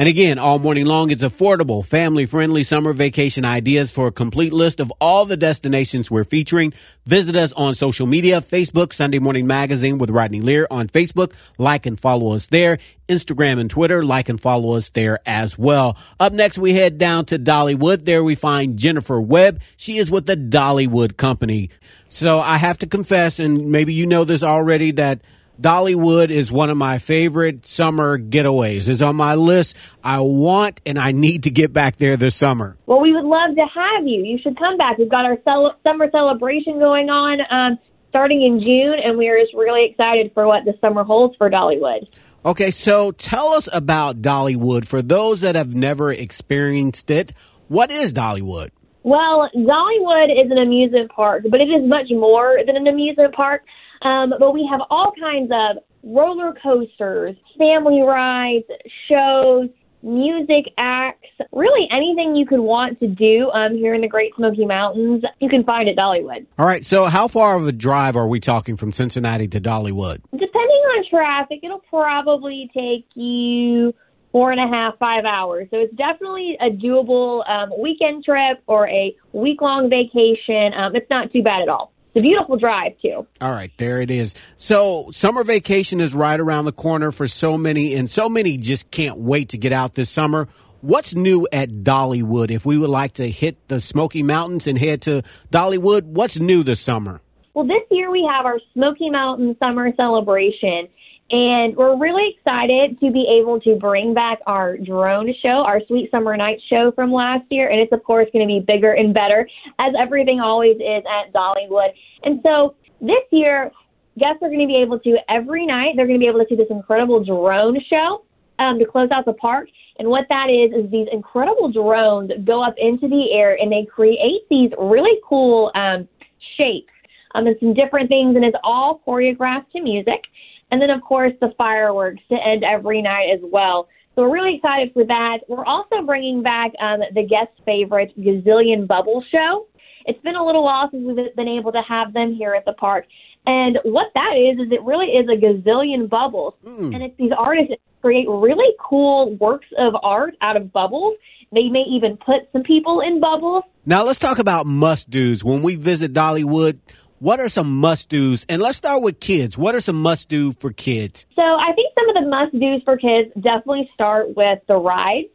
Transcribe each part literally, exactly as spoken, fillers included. And again, all morning long, it's affordable, family-friendly summer vacation ideas. For a complete list of all the destinations we're featuring, visit us on social media, Facebook, Sunday Morning Magazine with Rodney Lear on Facebook. Like and follow us there. Instagram and Twitter, like and follow us there as well. Up next, we head down to Dollywood. There we find Jennifer Webb. She is with the Dollywood Company. So I have to confess, and maybe you know this already, that Dollywood is one of my favorite summer getaways. It's on my list. I want and I need to get back there this summer. Well, we would love to have you. You should come back. We've got our cel- summer celebration going on um, starting in June, and we're just really excited for what the summer holds for Dollywood. Okay, so tell us about Dollywood. For those that have never experienced it, what is Dollywood? Well, Dollywood is an amusement park, but it is much more than an amusement park. Um, but we have all kinds of roller coasters, family rides, shows, music acts, really anything you could want to do um, here in the Great Smoky Mountains, you can find at Dollywood. All right, so how far of a drive are we talking from Cincinnati to Dollywood? Depending on traffic, it'll probably take you four and a half, five hours. So it's definitely a doable um, weekend trip or a week-long vacation. Um, it's not too bad at all. It's a beautiful drive, too. All right, there it is. So summer vacation is right around the corner for so many, and so many just can't wait to get out this summer. What's new at Dollywood? If we would like to hit the Smoky Mountains and head to Dollywood, what's new this summer? Well, this year we have our Smoky Mountain Summer Celebration, and we're really excited to be able to bring back our drone show, our Sweet Summer Night show from last year. And it's, of course, going to be bigger and better, as everything always is at Dollywood. And so this year, guests are going to be able to, every night, they're going to be able to see this incredible drone show um, to close out the park. And what that is, is these incredible drones go up into the air, and they create these really cool um, shapes um, and some different things. And it's all choreographed to music. And then, of course, the fireworks to end every night as well. So we're really excited for that. We're also bringing back um, the guest favorite Gazillion Bubble Show. It's been a little while since we've been able to have them here at the park. And what that is, is it really is a gazillion bubbles. Mm. And it's these artists that create really cool works of art out of bubbles. They may even put some people in bubbles. Now let's talk about must-dos. When we visit Dollywood, what are some must-dos? And let's start with kids. What are some must-do for kids? So I think some of the must-dos for kids definitely start with the rides.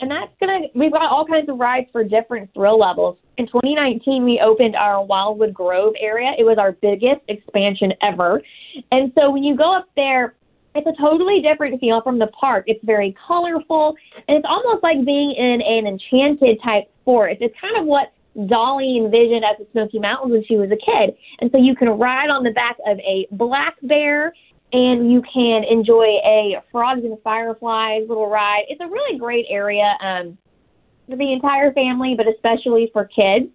And that's going to, we've got all kinds of rides for different thrill levels. In twenty nineteen, we opened our Wildwood Grove area. It was our biggest expansion ever. And so when you go up there, it's a totally different feel from the park. It's very colorful, and it's almost like being in an enchanted type forest. It's kind of what Dolly envisioned at the Smoky Mountains when she was a kid. And so you can ride on the back of a black bear, and you can enjoy a frogs and fireflies little ride. It's a really great area um, for the entire family, but especially for kids.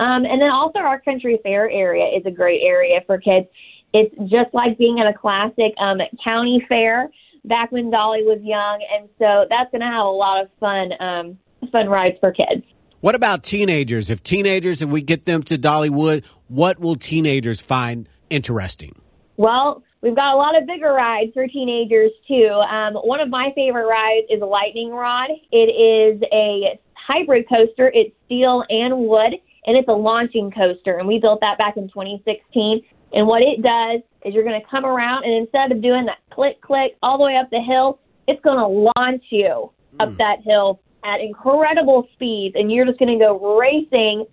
Um, and then also our country fair area is a great area for kids. It's just like being at a classic um, county fair back when Dolly was young. And so that's going to have a lot of fun, um, fun rides for kids. What about teenagers? If teenagers, if we get them to Dollywood, what will teenagers find interesting? Well, we've got a lot of bigger rides for teenagers, too. Um, one of my favorite rides is Lightning Rod. It is a hybrid coaster. It's steel and wood, and it's a launching coaster. And we built that back in twenty sixteen. And what it does is you're going to come around, and instead of doing that click, click, all the way up the hill, it's going to launch you mm. up that hill at incredible speeds, and you're just going to go racing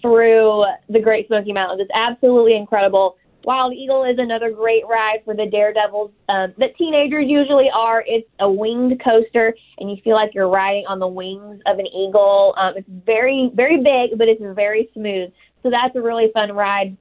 through the Great Smoky Mountains. It's absolutely incredible. Wild Eagle is another great ride for the daredevils um, that teenagers usually are. It's a winged coaster, and you feel like you're riding on the wings of an eagle. Um, it's very, very big, but it's very smooth. So that's a really fun ride.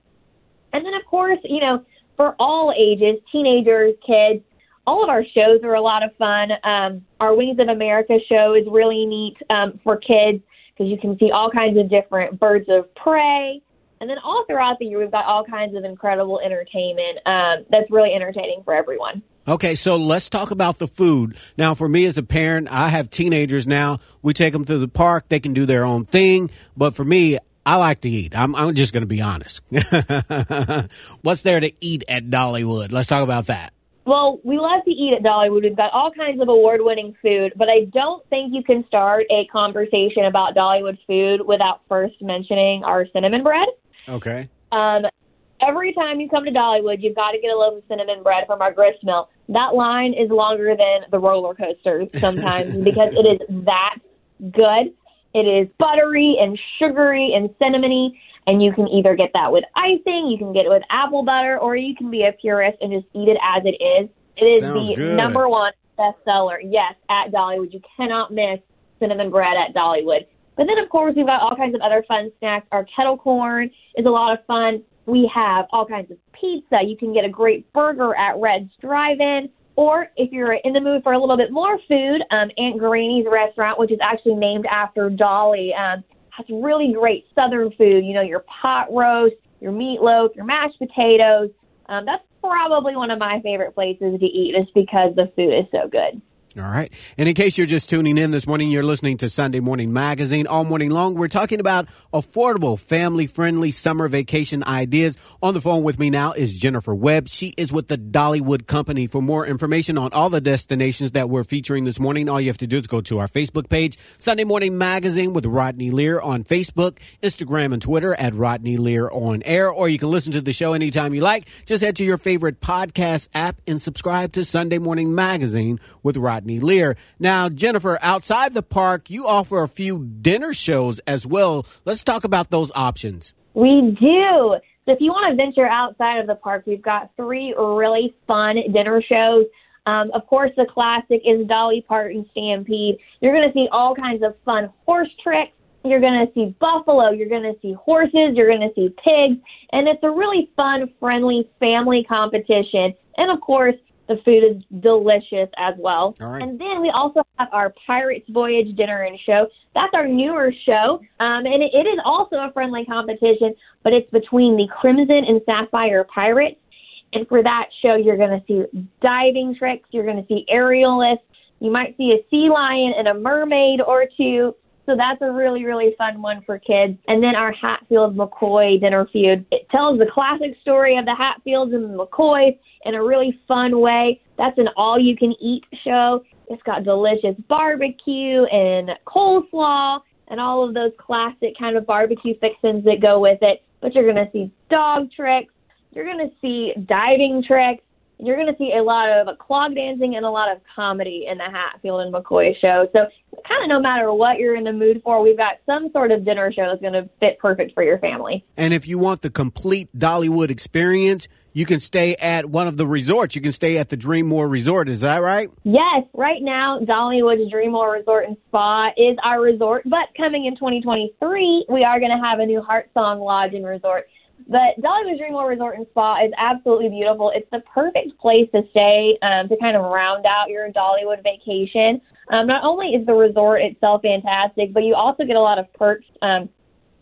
And then, of course, you know, for all ages, teenagers, kids, all of our shows are a lot of fun. Um, our Wings of America show is really neat um, for kids because you can see all kinds of different birds of prey. And then all throughout the year, we've got all kinds of incredible entertainment um, that's really entertaining for everyone. Okay, so let's talk about the food. Now, for me as a parent, I have teenagers now. We take them to the park. They can do their own thing. But for me, I like to eat. I'm, I'm just going to be honest. What's there to eat at Dollywood? Let's talk about that. Well, we love to eat at Dollywood. We've got all kinds of award-winning food, but I don't think you can start a conversation about Dollywood food without first mentioning our cinnamon bread. Okay. Um, every time you come to Dollywood, you've got to get a loaf of cinnamon bread from our grist mill. That line is longer than the roller coasters sometimes because it is that good. It is buttery and sugary and cinnamony. And you can either get that with icing, you can get it with apple butter, or you can be a purist and just eat it as it is. It is Sounds the good. number one bestseller, yes, at Dollywood. You cannot miss cinnamon bread at Dollywood. But then, of course, we've got all kinds of other fun snacks. Our kettle corn is a lot of fun. We have all kinds of pizza. You can get a great burger at Red's Drive-In. Or if you're in the mood for a little bit more food, um, Aunt Granny's restaurant, which is actually named after Dolly, um, has really great Southern food, you know, your pot roast, your meatloaf, your mashed potatoes. Um, that's probably one of my favorite places to eat is because the food is so good. All right. And in case you're just tuning in this morning, you're listening to Sunday Morning Magazine all morning long. We're talking about affordable, family-friendly summer vacation ideas. On the phone with me now is Jennifer Webb. She is with the Dollywood Company. For more information on all the destinations that we're featuring this morning, all you have to do is go to our Facebook page, Sunday Morning Magazine with Rodney Lear on Facebook, Instagram, and Twitter at Rodney Lear on Air. Or you can listen to the show anytime you like. Just head to your favorite podcast app and subscribe to Sunday Morning Magazine with Rodney Lear. Now, Jennifer, outside the park, you offer a few dinner shows as well. Let's talk about those options. We do. So if you want to venture outside of the park, we've got three really fun dinner shows. Um, of course, the classic is Dolly Parton Stampede. You're going to see all kinds of fun horse tricks. You're going to see buffalo. You're going to see horses. You're going to see pigs. And it's a really fun, friendly family competition. And, of course, the food is delicious as well. All right. And then we also have our Pirates Voyage dinner and show. That's our newer show. Um, and it, it is also a friendly competition, but it's between the Crimson and Sapphire Pirates. And for that show, you're going to see diving tricks. You're going to see aerialists. You might see a sea lion and a mermaid or two. So that's a really, really fun one for kids. And then our Hatfield McCoy dinner feud. It tells the classic story of the Hatfields and the McCoys in a really fun way. That's an all-you-can-eat show. It's got delicious barbecue and coleslaw and all of those classic kind of barbecue fixins that go with it. But you're going to see dog tricks. You're going to see diving tricks. You're going to see a lot of clog dancing and a lot of comedy in the Hatfield and McCoy show. So kind of no matter what you're in the mood for, we've got some sort of dinner show that's going to fit perfect for your family. And if you want the complete Dollywood experience, you can stay at one of the resorts. You can stay at the Dreammore Resort. Is that right? Yes. Right now, Dollywood's Dreammore Resort and Spa is our resort. But coming in twenty twenty-three, we are going to have a new Heart Song Lodge and Resort. But Dollywood Dreammore Resort and Spa is absolutely beautiful. It's the perfect place to stay um, to kind of round out your Dollywood vacation. Um, not only is the resort itself fantastic, but you also get a lot of perks. Um,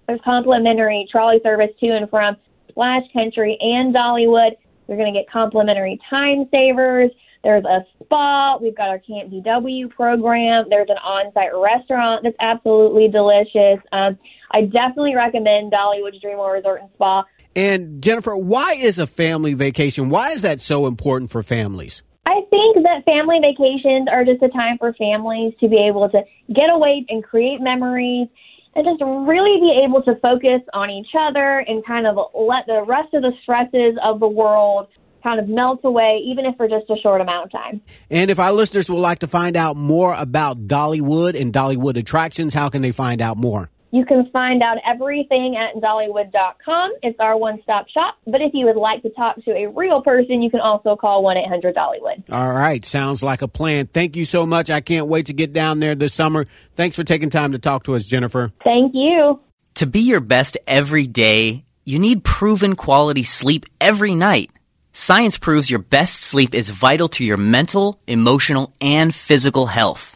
there's complimentary trolley service to and from Splash Country and Dollywood. You're going to get complimentary time savers. There's a spa. We've got our Camp D W program. There's an on-site restaurant that's absolutely delicious. Um, I definitely recommend Dollywood's Dreammore Resort and Spa. And, Jennifer, why is a family vacation, why is that so important for families? I think that family vacations are just a time for families to be able to get away and create memories and just really be able to focus on each other and kind of let the rest of the stresses of the world kind of melts away, even if for just a short amount of time. And if our listeners would like to find out more about Dollywood and Dollywood attractions, how can they find out more? You can find out everything at Dollywood dot com. It's our one-stop shop. But if you would like to talk to a real person, you can also call one eight hundred Dollywood. All right. Sounds like a plan. Thank you so much. I can't wait to get down there this summer. Thanks for taking time to talk to us, Jennifer. Thank you. To be your best every day, you need proven quality sleep every night. Science proves your best sleep is vital to your mental, emotional, and physical health.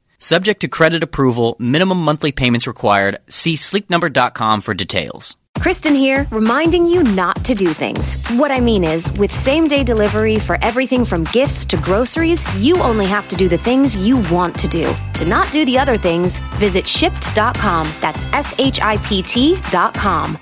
Subject to credit approval, minimum monthly payments required. See sleep number dot com for details. Kristen here, reminding you not to do things. What I mean is, with same-day delivery for everything from gifts to groceries, you only have to do the things you want to do. To not do the other things, visit shipped dot com. That's S H I P T dot com.